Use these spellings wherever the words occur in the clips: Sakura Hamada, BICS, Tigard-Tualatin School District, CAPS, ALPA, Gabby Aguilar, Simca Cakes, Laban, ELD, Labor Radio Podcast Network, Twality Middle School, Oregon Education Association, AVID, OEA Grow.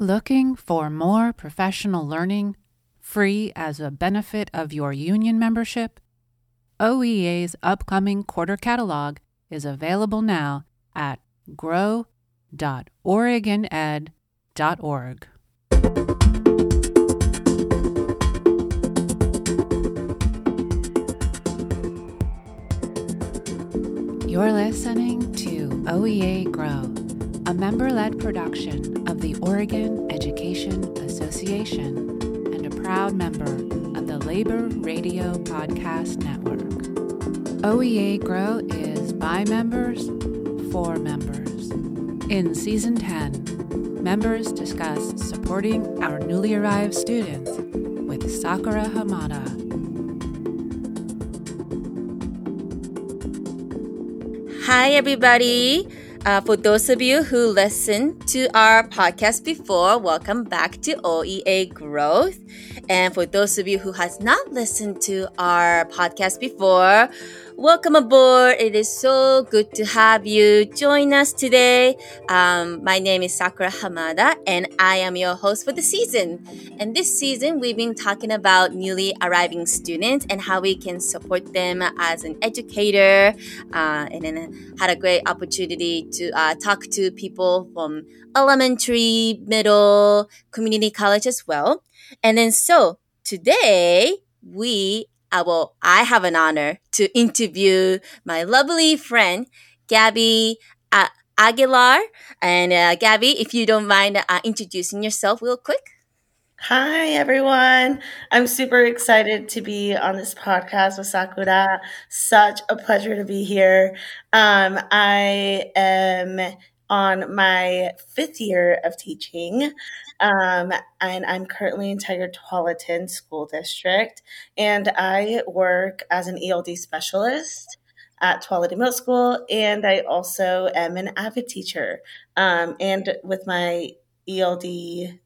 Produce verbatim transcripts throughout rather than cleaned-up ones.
Looking for more professional learning, free as a benefit of your union membership? O E A's upcoming quarter catalog is available now at grow dot oregon ed dot org. You're listening to O E A Grow, a member-led production of the Oregon Education Association and a proud member of the Labor Radio Podcast Network. O E A Grow is by members, for members. In Season ten, members discuss supporting our newly arrived students with Sakura Hamada. Hi, everybody. Uh, for those of you who listened to our podcast before, welcome back to O E A Growth. And for those of you who has not listened to our podcast before, welcome aboard. It is so good to have you join us today. Um, my name is Sakura Hamada, and I am your host for the season. And this season, we've been talking about newly arriving students and how we can support them as an educator, uh, and then had a great opportunity to uh, talk to people from elementary, middle, community college as well. And then so today we, I will, I have an honor to interview my lovely friend, Gabby uh, Aguilar. And uh, Gabby, if you don't mind uh, introducing yourself real quick. Hi, everyone. I'm super excited to be on this podcast with Sakura. Such a pleasure to be here. Um, I am on my fifth year of teaching, um, and I'm currently in Tigard-Tualatin School District, and I work as an E L D specialist at Twality Middle School, and I also am an AVID teacher. Um, and with my E L D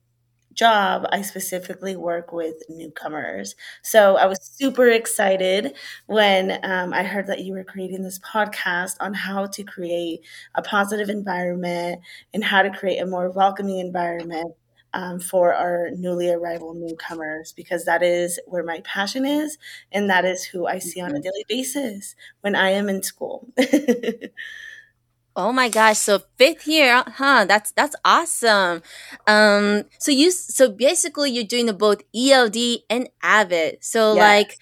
job, I specifically work with newcomers. So I was super excited when um, I heard that you were creating this podcast on how to create a positive environment and how to create a more welcoming environment um, for our newly arrival newcomers, because that is where my passion is. And that is who I see on a daily basis when I am in school. Oh my gosh! So fifth year, huh? That's that's awesome. Um, so you, so basically, you're doing both E L D and AVID. So yes. like,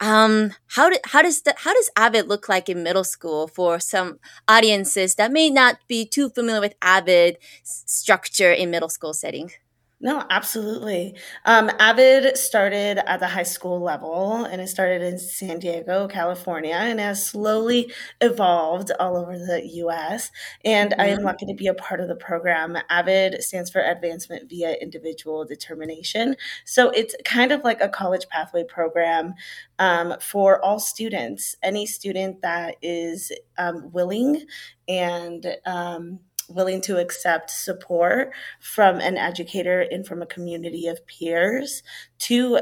um, how do, how does the, how does AVID look like in middle school for some audiences that may not be too familiar with AVID structure in middle school setting? No, absolutely. Um, AVID started at the high school level, and it started in San Diego, California, and has slowly evolved all over the U S. And mm-hmm. I am lucky to be a part of the program. AVID stands for Advancement Via Individual Determination. So it's kind of like a college pathway program um, for all students, any student that is um, willing and um willing to accept support from an educator and from a community of peers to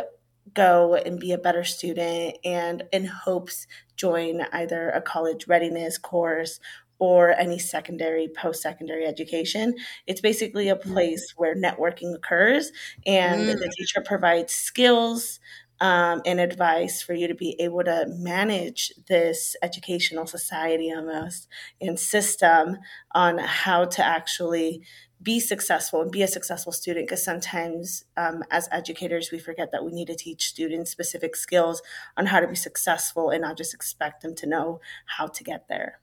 go and be a better student and in hopes join either a college readiness course or any secondary, post-secondary education. It's basically a place mm. where networking occurs, and mm. the teacher provides skills Um, and advice for you to be able to manage this educational society almost and system on how to actually be successful and be a successful student. Because sometimes um, as educators, we forget that we need to teach students specific skills on how to be successful and not just expect them to know how to get there.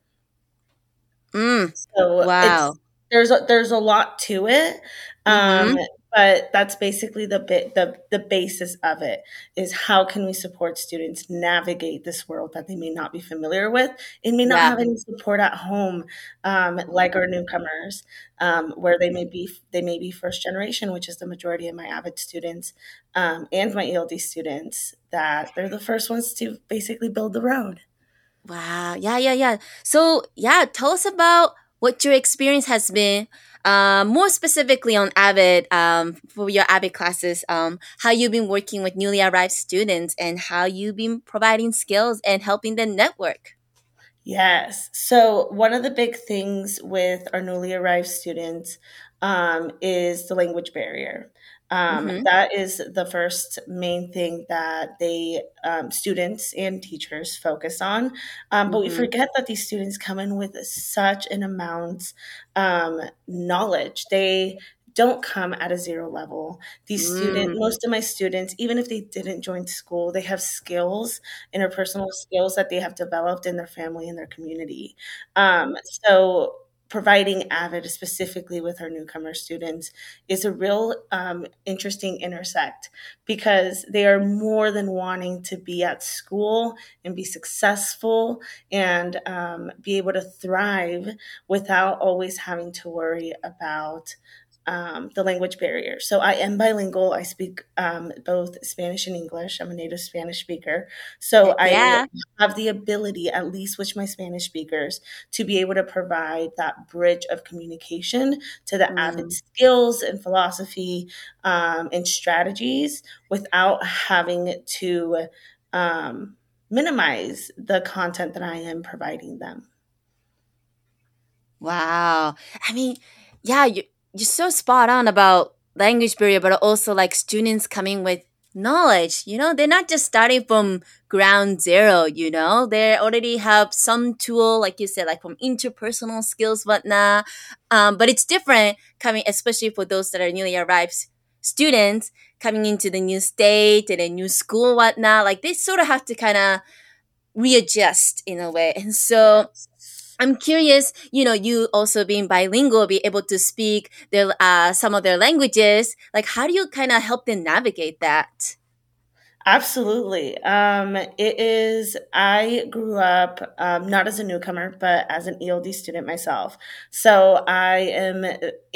Mm, so wow. It's, there's, a, there's a lot to it. Um, mm-hmm. But that's basically the bit, the the basis of it is how can we support students navigate this world that they may not be familiar with and may not yeah. have any support at home, um, like our newcomers, um, where they may be they may be first generation, which is the majority of my AVID students um, and my E L D students, that they're the first ones to basically build the road. Wow! Yeah, yeah, yeah. So yeah, tell us about what your experience has been. Uh, more specifically on AVID, um, for your AVID classes, um, how you've been working with newly arrived students and how you've been providing skills and helping them network. Yes. So one of the big things with our newly arrived students um, is the language barrier. Um, mm-hmm. That is the first main thing that they, um, students and teachers focus on. Um, but mm-hmm. we forget that these students come in with such an amount um, knowledge. They don't come at a zero level. These mm. students, most of my students, even if they didn't join school, they have skills, interpersonal skills that they have developed in their family and their community. Um, so providing AVID specifically with our newcomer students is a real um, interesting intersect, because they are more than wanting to be at school and be successful and um, be able to thrive without always having to worry about Um, the language barrier. So I am bilingual. I speak um, both Spanish and English. I'm a native Spanish speaker. So yeah. I have the ability, at least with my Spanish speakers, to be able to provide that bridge of communication to the mm. AVID skills and philosophy um, and strategies without having to um, minimize the content that I am providing them. Wow. I mean, yeah, you You're so spot on about language barrier, but also like students coming with knowledge. You know, they're not just starting from ground zero, you know, they already have some tool, like you said, like from interpersonal skills, whatnot. Um, but it's different coming, especially for those that are newly arrived students coming into the new state and a new school, whatnot. Like they sort of have to kind of readjust in a way. And so I'm curious, you know, you also being bilingual, be able to speak their uh, some of their languages. Like, how do you kind of help them navigate that? Absolutely. Um, it is, I grew up um, not as a newcomer, but as an E L D student myself. So I am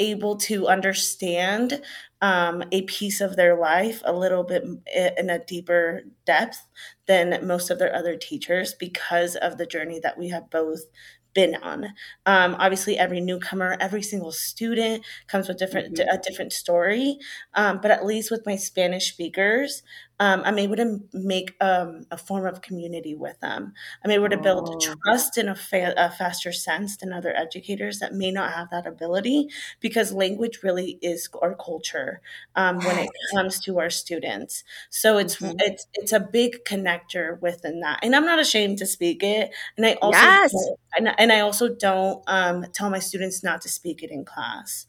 able to understand um, a piece of their life a little bit in a deeper depth than most of their other teachers because of the journey that we have both been on. Um, obviously, every newcomer, every single student comes with different mm-hmm. a different story. Um, but at least with my Spanish speakers, um, I'm able to make um, a form of community with them. I'm able to build oh. trust in a, fa- a faster sense than other educators that may not have that ability, because language really is our culture um, when it comes to our students. So it's mm-hmm. it's it's a big connector within that, and I'm not ashamed to speak it. And I also yes. and and I also don't um, tell my students not to speak it in class,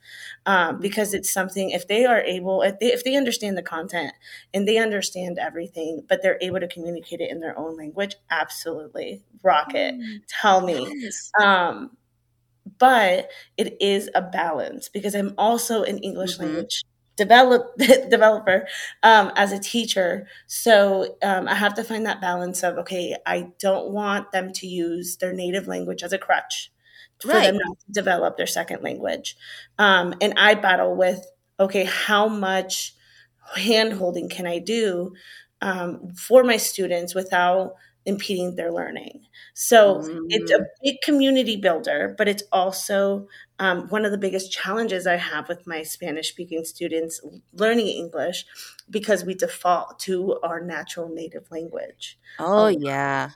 um, because it's something, if they are able, if they if they understand the content and they understand. Everything, but they're able to communicate it in their own language. Absolutely. Rock it. Tell me. Um, but it is a balance, because I'm also an English mm-hmm. language develop developer um, as a teacher. So um, I have to find that balance of, okay, I don't want them to use their native language as a crutch for right. them not to develop their second language. Um, and I battle with, okay, how much hand-holding can I do um, for my students without impeding their learning? So mm. it's a big community builder, but it's also um, one of the biggest challenges I have with my Spanish-speaking students learning English, because we default to our natural native language. Oh, um, yeah.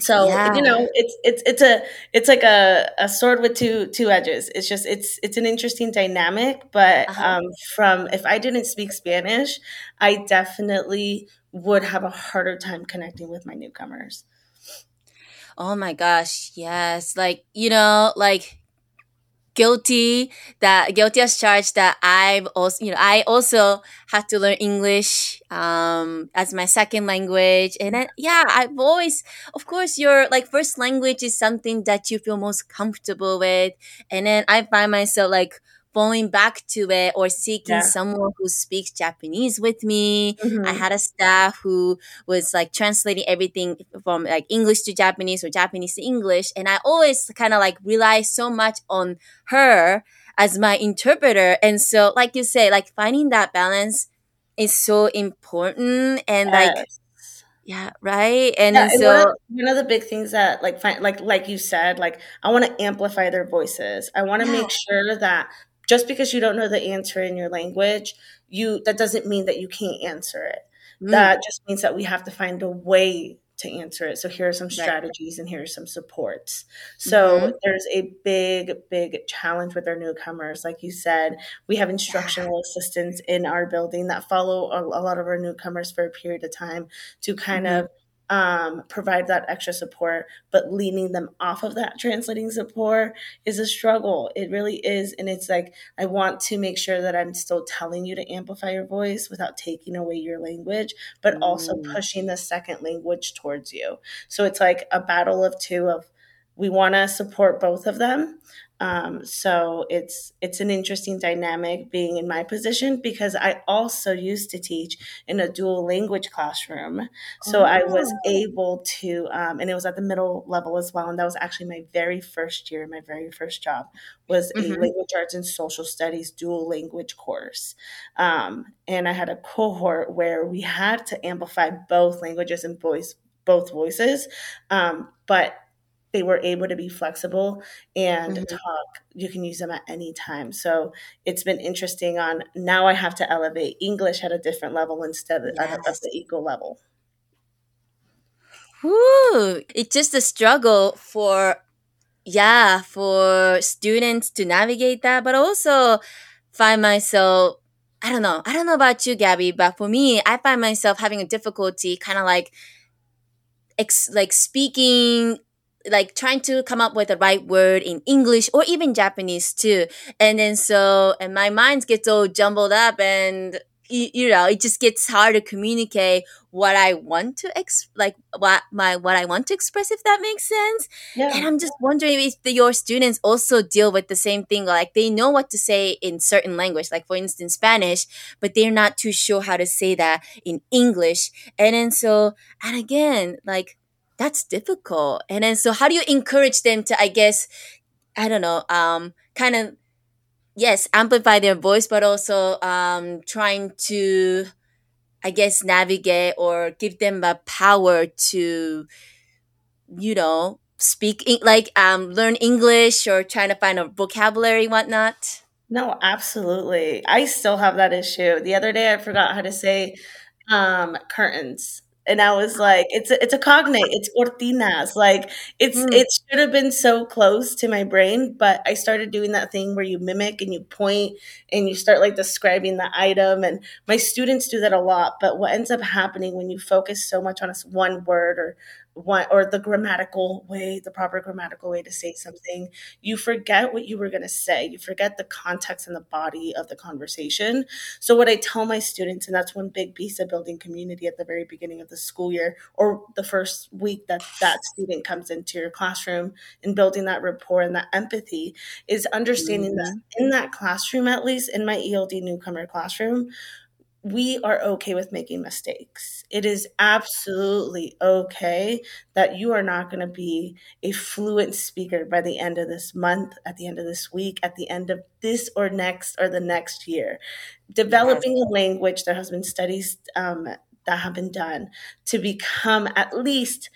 So, yeah. you know, it's, it's, it's a, it's like a, a sword with two, two edges. It's just, it's, it's an interesting dynamic, but, uh-huh. um, from, if I didn't speak Spanish, I definitely would have a harder time connecting with my newcomers. Oh my gosh. Yes. Like, you know, like guilty that guilty as charged that I've also, you know, I also had to learn English um, as my second language. And then, yeah, I've always, of course, your like first language is something that you feel most comfortable with. And then I find myself like falling back to it or seeking yeah. someone who speaks Japanese with me. Mm-hmm. I had a staff who was like translating everything from like English to Japanese or Japanese to English. And I always kind of like rely so much on her as my interpreter. And so like you say, like finding that balance is so important. And yes. like, yeah, right. And, yeah, and so one of, one of the big things that like, find, like, like you said, like I want to amplify their voices. I want to yeah. make sure that just because you don't know the answer in your language, you that doesn't mean that you can't answer it. Mm. That just means that we have to find a way to answer it. So here are some strategies right. and here are some supports. So mm-hmm. there's a big, big challenge with our newcomers. Like you said, we have instructional assistants in our building that follow a, a lot of our newcomers for a period of time to kind mm-hmm. of um, provide that extra support, but leaning them off of that translating support is a struggle. It really is. And it's like, I want to make sure that I'm still telling you to amplify your voice without taking away your language, but mm. also pushing the second language towards you. So it's like a battle of two of, we want to support both of them. Um, so it's, it's an interesting dynamic being in my position, because I also used to teach in a dual language classroom. So oh. I was able to, um, and it was at the middle level as well. And that was actually my very first year, my very first job was mm-hmm. a language arts and social studies dual language course. Um, and I had a cohort where we had to amplify both languages and voice, both voices. Um, but they were able to be flexible and mm-hmm. talk. You can use them at any time. So it's been interesting on now I have to elevate English at a different level instead of yes. at the equal level. Woo! It's just a struggle for, yeah, for students to navigate that, but also find myself, I don't know. I don't know about you, Gabby, but for me, I find myself having a difficulty kind of like, ex- like speaking like trying to come up with the right word in English or even Japanese too. And then so, and my mind gets all jumbled up and, you, you know, it just gets hard to communicate what I want to, ex- like what my, what I want to express, if that makes sense. Yeah. And I'm just wondering if the, your students also deal with the same thing. Like they know what to say in certain language, like for instance, Spanish, but they're not too sure how to say that in English. And then so, and again, like, that's difficult. And then so how do you encourage them to, I guess, I don't know, um, kind of, yes, amplify their voice, but also um, trying to, I guess, navigate or give them the power to, you know, speak, like um, learn English or trying to find a vocabulary, whatnot? No, absolutely. I still have that issue. The other day I forgot how to say um, curtains. And I was like, it's a, it's a cognate, it's cortinas. Like it's mm. it should have been so close to my brain, but I started doing that thing where you mimic and you point and you start like describing the item. And my students do that a lot. But what ends up happening when you focus so much on one word or one or the grammatical way, the proper grammatical way to say something, you forget what you were going to say. You forget the context and the body of the conversation. So what I tell my students, and that's one big piece of building community at the very beginning of the school year or the first week that that student comes into your classroom and building that rapport and that empathy, is understanding mm-hmm. that in that classroom, at least in my E L D newcomer classroom, we are okay with making mistakes. It is absolutely okay that you are not going to be a fluent speaker by the end of this month, at the end of this week, at the end of this or next or the next year. Developing yes. a language, there has been studies um, that have been done to become at least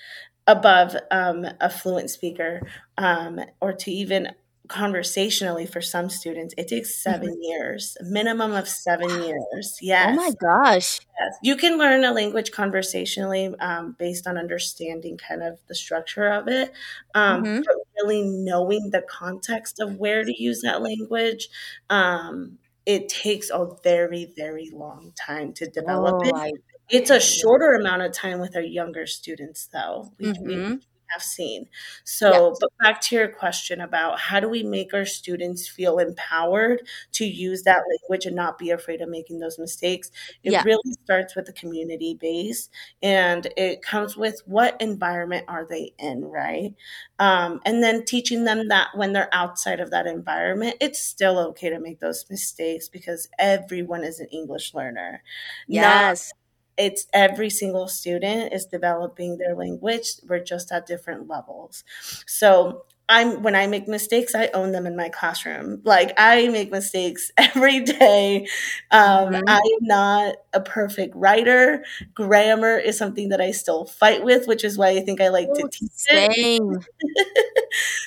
above um, a fluent speaker um, or to even conversationally for some students, it takes seven mm-hmm. years, a minimum of seven years. Yes. Oh my gosh. Yes. You can learn a language conversationally um, based on understanding kind of the structure of it, um, mm-hmm. but really knowing the context of where to use that language. Um, it takes a very, very long time to develop oh, it. I- it's a shorter amount of time with our younger students though. We, mm-hmm. we, have seen. So, yeah. But back to your question about how do we make our students feel empowered to use that language and not be afraid of making those mistakes? It yeah. really starts with the community base, and it comes with what environment are they in, right? Um, and then teaching them that when they're outside of that environment, it's still okay to make those mistakes because everyone is an English learner. Yes. Not- It's every single student is developing their language. We're just at different levels. So I'm when I make mistakes, I own them in my classroom. Like, I make mistakes every day. Um, mm-hmm. I'm not a perfect writer. Grammar is something that I still fight with, which is why I think I like oh, to teach it.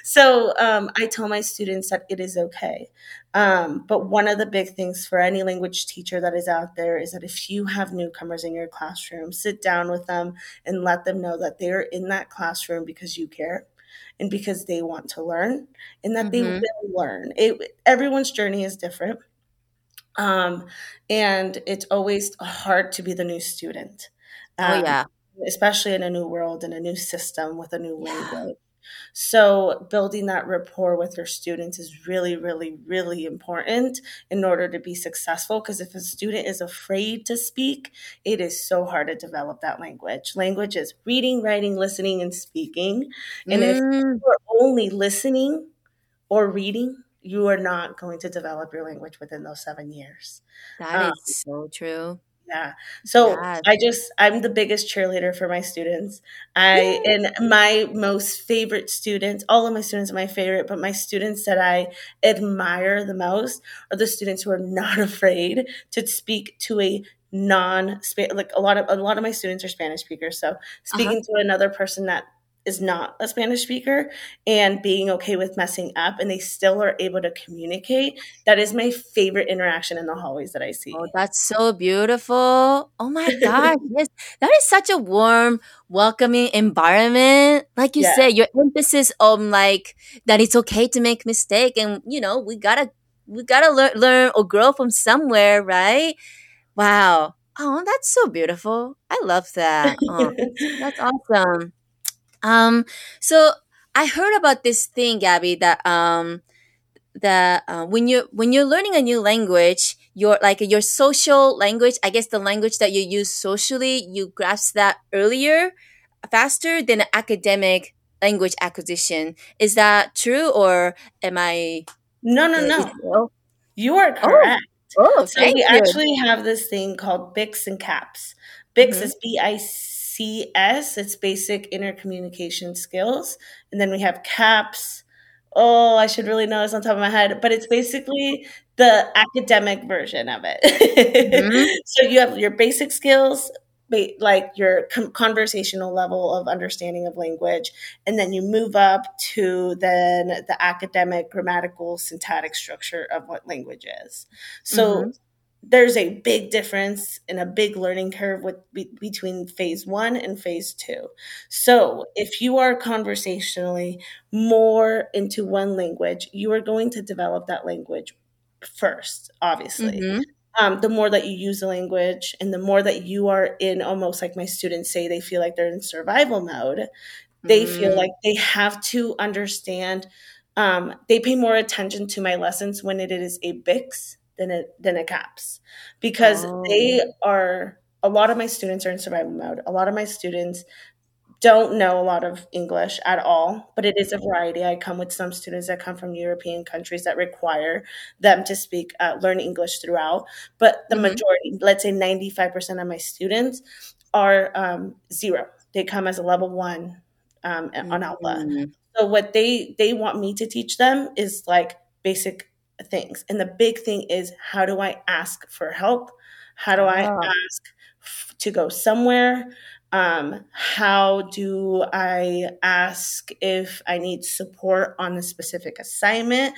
So um, I tell my students that it is okay. Um, but one of the big things for any language teacher that is out there is that if you have newcomers in your classroom, sit down with them and let them know that they are in that classroom because you care. And because they want to learn, and that mm-hmm. they will learn. It, everyone's journey is different. Um, and it's always hard to be the new student. Um, oh, yeah. Especially in a new world, in a new system, with a new language. Yeah. So building that rapport with your students is really, really, really important in order to be successful. Because if a student is afraid to speak, it is so hard to develop that language. Language is reading, writing, listening, and speaking. And mm. if you're only listening or reading, you are not going to develop your language within those seven years. That um, is so true. Yeah. So yes. I just, I'm the biggest cheerleader for my students. I, Yay. and my most favorite students, all of my students are my favorite, but my students that I admire the most are the students who are not afraid to speak to a non, like a lot of, a lot of my students are Spanish speakers. So speaking uh-huh. to another person that is not a Spanish speaker and being okay with messing up, and they still are able to communicate. That is my favorite interaction in the hallways that I see. Oh, that's so beautiful. Oh my gosh. Yes. That is such a warm, welcoming environment. Like you yeah. said, your emphasis on like that it's okay to make mistake, and you know, we gotta, we gotta learn, learn or grow from somewhere. Right. Wow. Oh, that's so beautiful. I love that. Oh, that's awesome. Um, so I heard about this thing, Gabby, that, um, that, uh, when you, when you're learning a new language, your, like your social language, I guess the language that you use socially, you grasp that earlier, faster than academic language acquisition. Is that true, or am I? No, no, no. Know? You are correct. Oh, oh so thank we you. Actually have this thing called B I C S and C A P S. B I C S mm-hmm. is B I C S, it's basic intercommunication skills. And then we have C A P S. Oh, I should really know this on top of my head, but it's basically the academic version of it. Mm-hmm. So you have your basic skills, like your conversational level of understanding of language. And then you move up to then the academic, grammatical, syntactic structure of what language is. So mm-hmm. there's a big difference and a big learning curve with be, between phase one and phase two. So if you are conversationally more into one language, you are going to develop that language first, obviously. Mm-hmm. Um, the more that you use the language and the more that you are in, almost like my students say, they feel like they're in survival mode. They mm-hmm. feel like they have to understand. Um, they pay more attention to my lessons when it is a B I C S. Than it than it C A P S, because oh. they are a lot of my students are in survival mode. A lot of my students don't know a lot of English at all, but it is a variety. I come with some students that come from European countries that require them to speak uh, learn English throughout. But the mm-hmm. majority, let's say ninety-five percent of my students are um, zero. They come as a level one um, mm-hmm. on ALPA. So what they they want me to teach them is like basic things. And the big thing is, how do I ask for help? How do I ask f- to go somewhere? Um, how do I ask if I need support on a specific assignment?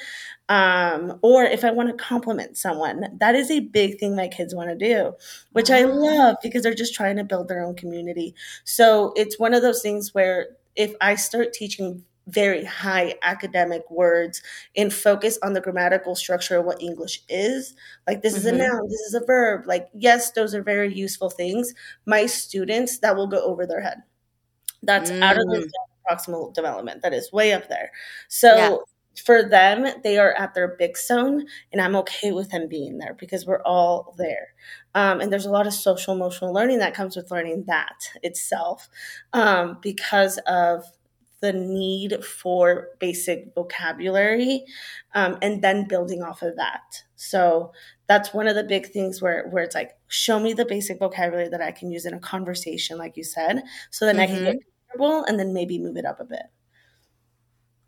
Um, or if I want to compliment someone, that is a big thing my kids want to do, which I love, because they're just trying to build their own community. So it's one of those things where if I start teaching very high academic words and focus on the grammatical structure of what English is. Like, this mm-hmm. is a noun, this is a verb. Like, yes, those are very useful things. My students, that will go over their head. That's mm. out of the proximal development. That is way up there. So yeah. for them, they are at their big zone, and I'm okay with them being there because we're all there. Um, and there's a lot of social emotional learning that comes with learning that itself um, because of the need for basic vocabulary, um, and then building off of that. So that's one of the big things where, where it's like, show me the basic vocabulary that I can use in a conversation, like you said, so then mm-hmm. I can get comfortable and then maybe move it up a bit.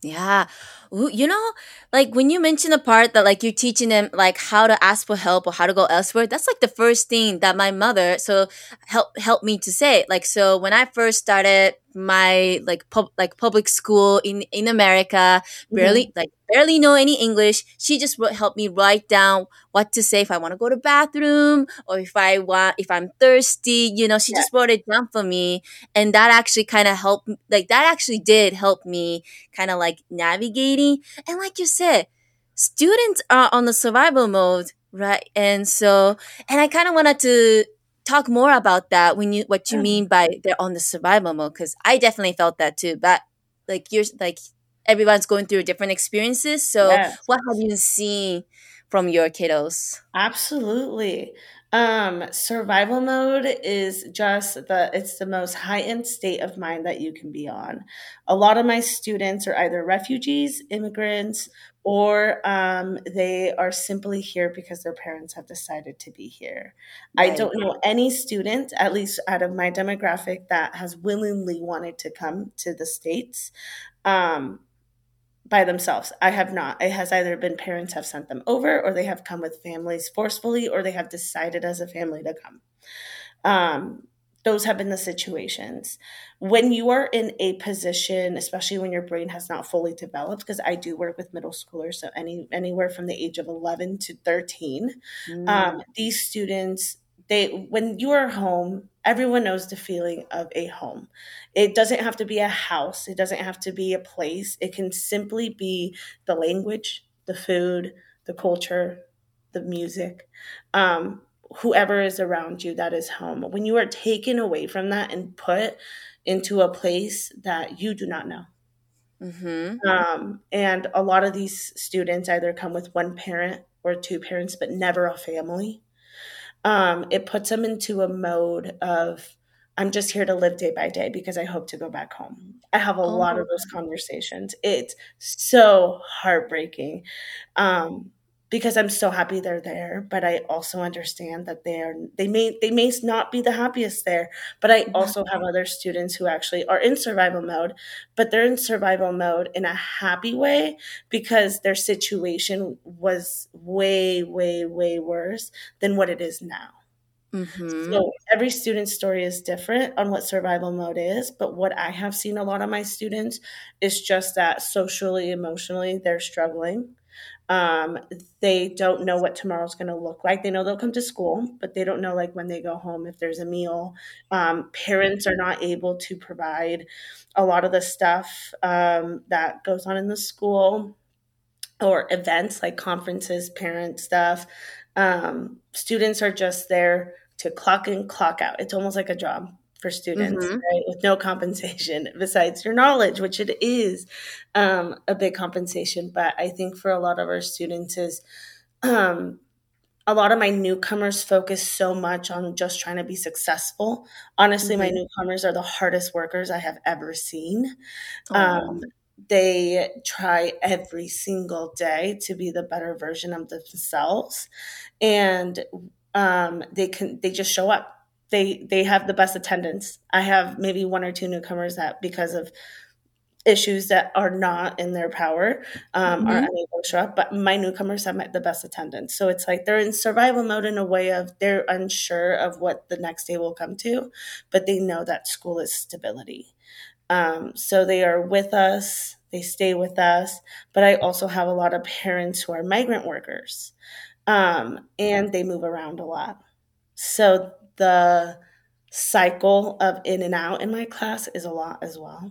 Yeah. Ooh, you know, like when you mention the part that like you're teaching them like how to ask for help or how to go elsewhere, that's like the first thing that my mother so help helped me to say. Like, so when I first started my like pub, like public school in, in America, barely mm-hmm. like barely know any English, she just wrote, helped me write down what to say if I want to go to bathroom or if I want if I'm thirsty, you know, she yeah. just wrote it down for me, and that actually kind of helped. Like that actually did help me kind of like navigate. And like you said, students are on the survival mode, right? And so, and I kind of wanted to talk more about that when you, what you mean by they're on the survival mode, because I definitely felt that too. But like you're, like everyone's going through different experiences. So yes. What have you seen from your kiddos? Absolutely. Um, survival mode is just the, it's the most heightened state of mind that you can be on. A lot of my students are either refugees, immigrants, or, um, they are simply here because their parents have decided to be here. Right. I don't know any student, at least out of my demographic, that has willingly wanted to come to the States, um, by themselves. I have not. It has either been parents have sent them over, or they have come with families forcefully, or they have decided as a family to come. Um, those have been the situations. When you are in a position, especially when your brain has not fully developed, because I do work with middle schoolers, so any anywhere from the age of eleven to thirteen, mm. um, these students, they when you are home, everyone knows the feeling of a home. It doesn't have to be a house. It doesn't have to be a place. It can simply be the language, the food, the culture, the music, um, whoever is around you, that is home. When you are taken away from that and put into a place that you do not know. Mm-hmm. Um, and a lot of these students either come with one parent or two parents, but never a family. Um, it puts them into a mode of, I'm just here to live day by day because I hope to go back home. I have a oh lot of those conversations. It's so heartbreaking, um, because I'm so happy they're there, but I also understand that they are, they may, they may not be the happiest there, but I also have other students who actually are in survival mode, but they're in survival mode in a happy way because their situation was way, way, way worse than what it is now. Mm-hmm. So every student's story is different on what survival mode is, but what I have seen a lot of my students is just that socially, emotionally, they're struggling. Um, they don't know what tomorrow's going to look like. They know they'll come to school, but they don't know like when they go home, if there's a meal. Um, parents are not able to provide a lot of the stuff um, that goes on in the school or events like conferences, parent stuff. Um, students are just there to clock in, clock out. It's almost like a job for students, mm-hmm. right? With no compensation besides your knowledge, which it is um, a big compensation. But I think for a lot of our students is um, a lot of my newcomers focus so much on just trying to be successful. Honestly, mm-hmm. my newcomers are the hardest workers I have ever seen. Oh. Um, they try every single day to be the better version of themselves. And um, they can, they just show up. They they have the best attendance. I have maybe one or two newcomers that because of issues that are not in their power um, mm-hmm. are unable to show up, but my newcomers have the best attendance. So it's like they're in survival mode in a way of they're unsure of what the next day will come to, but they know that school is stability. Um, so they are with us, they stay with us, but I also have a lot of parents who are migrant workers um, and they move around a lot. So the cycle of in and out in my class is a lot as well.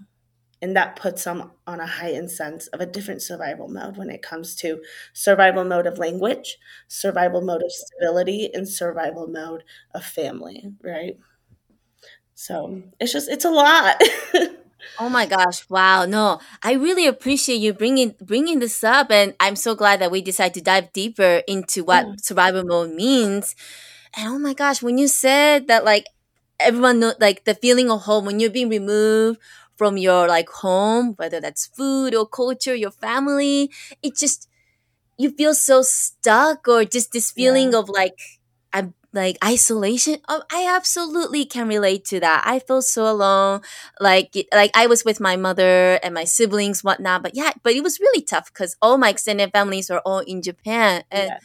And that puts them on a heightened sense of a different survival mode when it comes to survival mode of language, survival mode of stability, and survival mode of family, right? So it's just, it's a lot. Oh my gosh. Wow. No, I really appreciate you bringing bringing this up. And I'm so glad that we decided to dive deeper into what mm. survival mode means. And oh my gosh, when you said that, like everyone know, like the feeling of home, when you're being removed from your like home, whether that's food or culture, your family, it just, you feel so stuck or just this feeling yeah. of like, I'm, like isolation. Oh, I absolutely can relate to that. I feel so alone. Like, like I was with my mother and my siblings, whatnot. But yeah, but it was really tough because all my extended families are all in Japan. And, yes.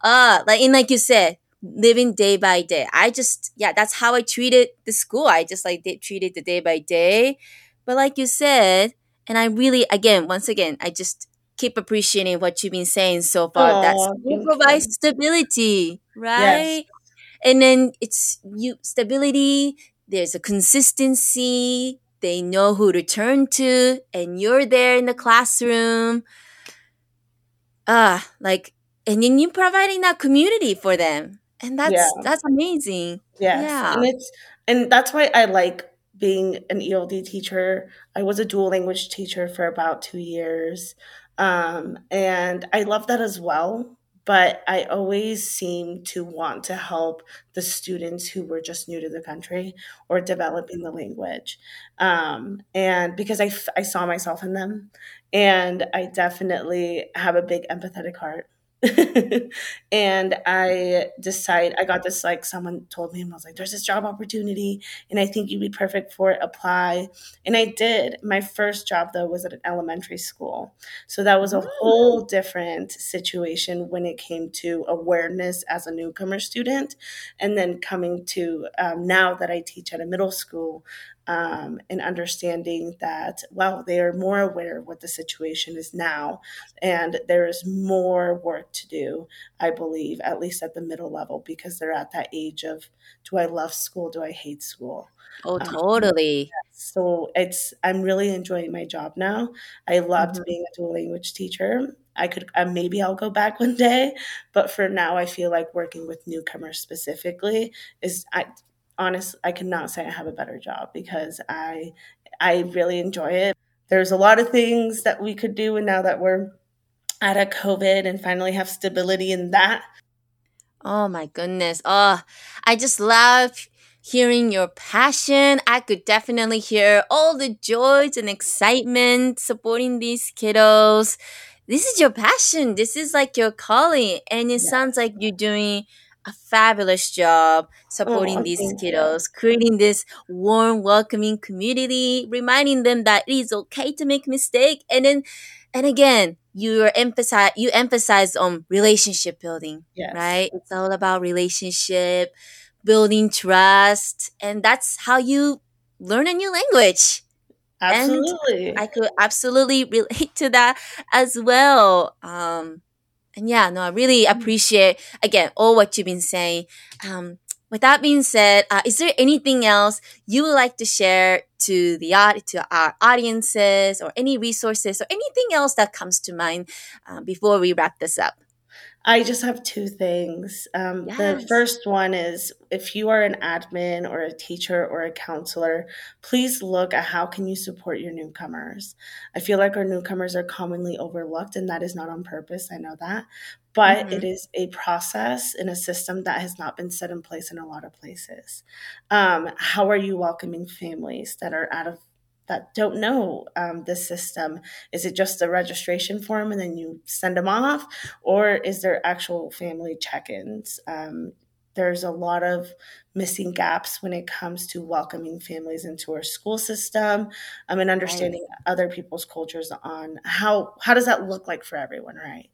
uh, like, and like you said, living day by day. I just, yeah, that's how I treated the school. I just like did, treated the day by day. But like you said, and I really, again, once again, I just keep appreciating what you've been saying so far. That's you provide stability, right? Yes. And then it's you stability, there's a consistency, they know who to turn to, and you're there in the classroom. Uh, like, and then you're providing that community for them. And that's yeah. that's amazing. Yes. Yeah. And it's and that's why I like being an E L D teacher. I was a dual language teacher for about two years. Um, and I love that as well. But I always seem to want to help the students who were just new to the country or developing the language. Um, and because I, I saw myself in them, and I definitely have a big empathetic heart. And I decide, I got this, like someone told me, and I was like, there's this job opportunity and I think you'd be perfect for it, apply. And I did. My first job though was at an elementary school. So that was a whole different situation when it came to awareness as a newcomer student. And then coming to um, now that I teach at a middle school, Um, and understanding that, well, they are more aware of what the situation is now, and there is more work to do, I believe, at least at the middle level, because they're at that age of, do I love school? Do I hate school? Oh, totally. Um, so it's, I'm really enjoying my job now. I loved mm-hmm. being a dual language teacher. I could, uh, maybe I'll go back one day, but for now, I feel like working with newcomers specifically is, I, Honestly, I cannot say I have a better job because I I really enjoy it. There's a lot of things that we could do, and now that we're out of COVID and finally have stability in that. Oh my goodness. Oh, I just love hearing your passion. I could definitely hear all the joys and excitement supporting these kiddos. This is your passion. This is like your calling. And it yeah. sounds like you're doing a fabulous job supporting oh, these kiddos, creating this warm, welcoming community, reminding them that it is okay to make mistakes. And then, and again, you emphasize, you emphasize on relationship building, yes. right? It's all about relationship, building trust. And that's how you learn a new language. Absolutely. And I could absolutely relate to that as well. Um, And yeah, no, I really appreciate, again, all what you've been saying. Um, with that being said, uh, is there anything else you would like to share to the to our audiences, or any resources or anything else that comes to mind uh, before we wrap this up? I just have two things. Um, yes. The first one is, if you are an admin or a teacher or a counselor, please look at how can you support your newcomers. I feel like our newcomers are commonly overlooked, and that is not on purpose. I know that. But mm-hmm. it is a process and a system that has not been set in place in a lot of places. Um, how are you welcoming families that are out of that don't know um, the system? Is it just a registration form and then you send them off? Or is there actual family check-ins? Um, there's a lot of missing gaps when it comes to welcoming families into our school system um, and understanding right. other people's cultures on how, how does that look like for everyone, right?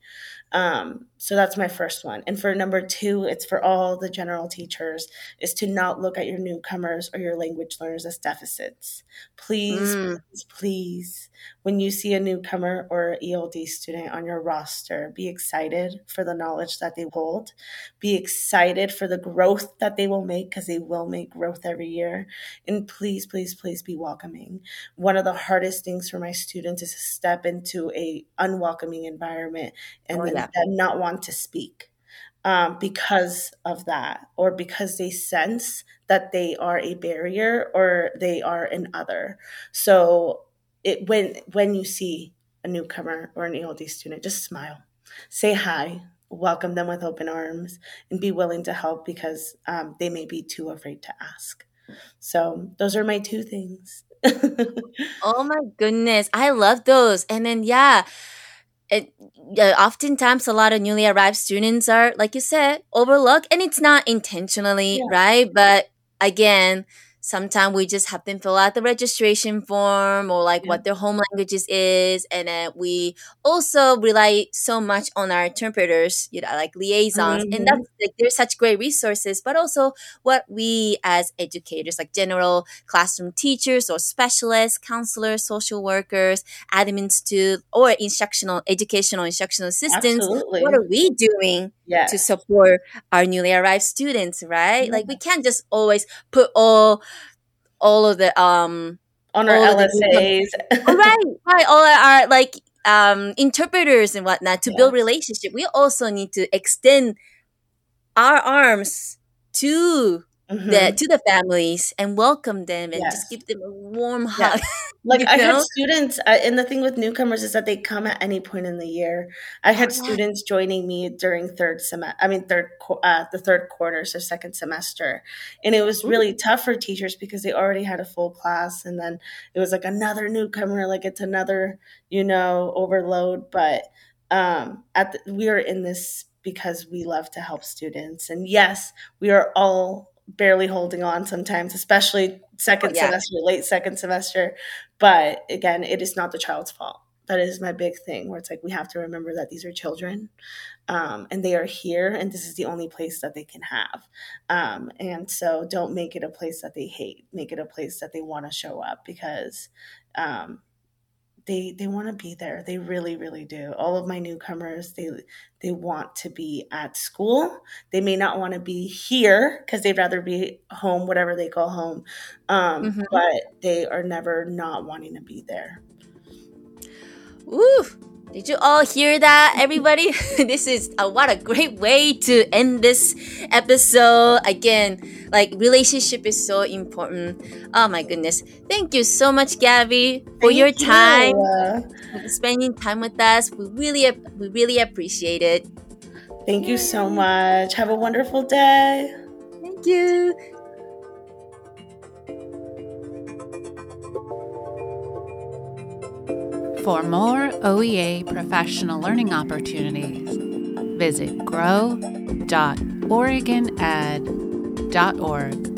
Um, so that's my first one. And for number two, it's for all the general teachers, is to not look at your newcomers or your language learners as deficits. Please, mm. please, please, when you see a newcomer or E L D student on your roster, be excited for the knowledge that they hold. Be excited for the growth that they will make, because they will make growth every year. And please, please, please be welcoming. One of the hardest things for my students is to step into an unwelcoming environment and oh, yeah. then not want to speak um, because of that, or because they sense that they are a barrier or they are an other. So it, when when you see a newcomer or an E L D student, just smile, say hi, welcome them with open arms, and be willing to help, because um, they may be too afraid to ask. So those are my two things. Oh my goodness. I love those. And then, yeah, It, uh, oftentimes, a lot of newly arrived students are, like you said, overlooked, and it's not intentionally, yeah. right? But again, sometimes we just have them fill out the registration form or like yeah. what their home languages is, and then we also rely so much on our interpreters, you know, like liaisons, mm-hmm. and that's like there's such great resources. But also, what we as educators, like general classroom teachers or specialists, counselors, social workers, admins to or instructional, educational, instructional assistants, Absolutely. What are we doing yeah. to support our newly arrived students? Right, yeah. like we can't just always put all all of the um on our L S As the, right right all our like um interpreters and whatnot to yeah. build relationship. We also need to extend our arms to mm-hmm. the to the families and welcome them and yes. just give them a warm hug. yeah. Like I know? Had students uh, and the thing with newcomers is that they come at any point in the year. I had oh, students wow. joining me during third semester I mean third uh, the third quarter, so second semester, and it was really Ooh. Tough for teachers because they already had a full class, and then it was like another newcomer, like it's another, you know, overload. But um at the, we are in this because we love to help students, and yes, we are all barely holding on sometimes, especially second oh, yeah. semester, late second semester. But again, it is not the child's fault. That is my big thing, where it's like we have to remember that these are children, um, and they are here, and this is the only place that they can have. Um, and so don't make it a place that they hate. Make it a place that they want to show up, because um, they they want to be there. They really, really do. All of my newcomers, they they want to be at school. They may not want to be here because they'd rather be home, whatever they call home. Um, mm-hmm. But they are never not wanting to be there. Ooh, did you all hear that, everybody? This is a, what a great way to end this episode. Again, like relationship is so important. Oh my goodness. Thank you so much, Gabby, for Thank your time, you. Spending time with us. We really, we really appreciate it. Thank you so much. Have a wonderful day. Thank you. For more O E A professional learning opportunities, visit grow dot oregon ed dot org.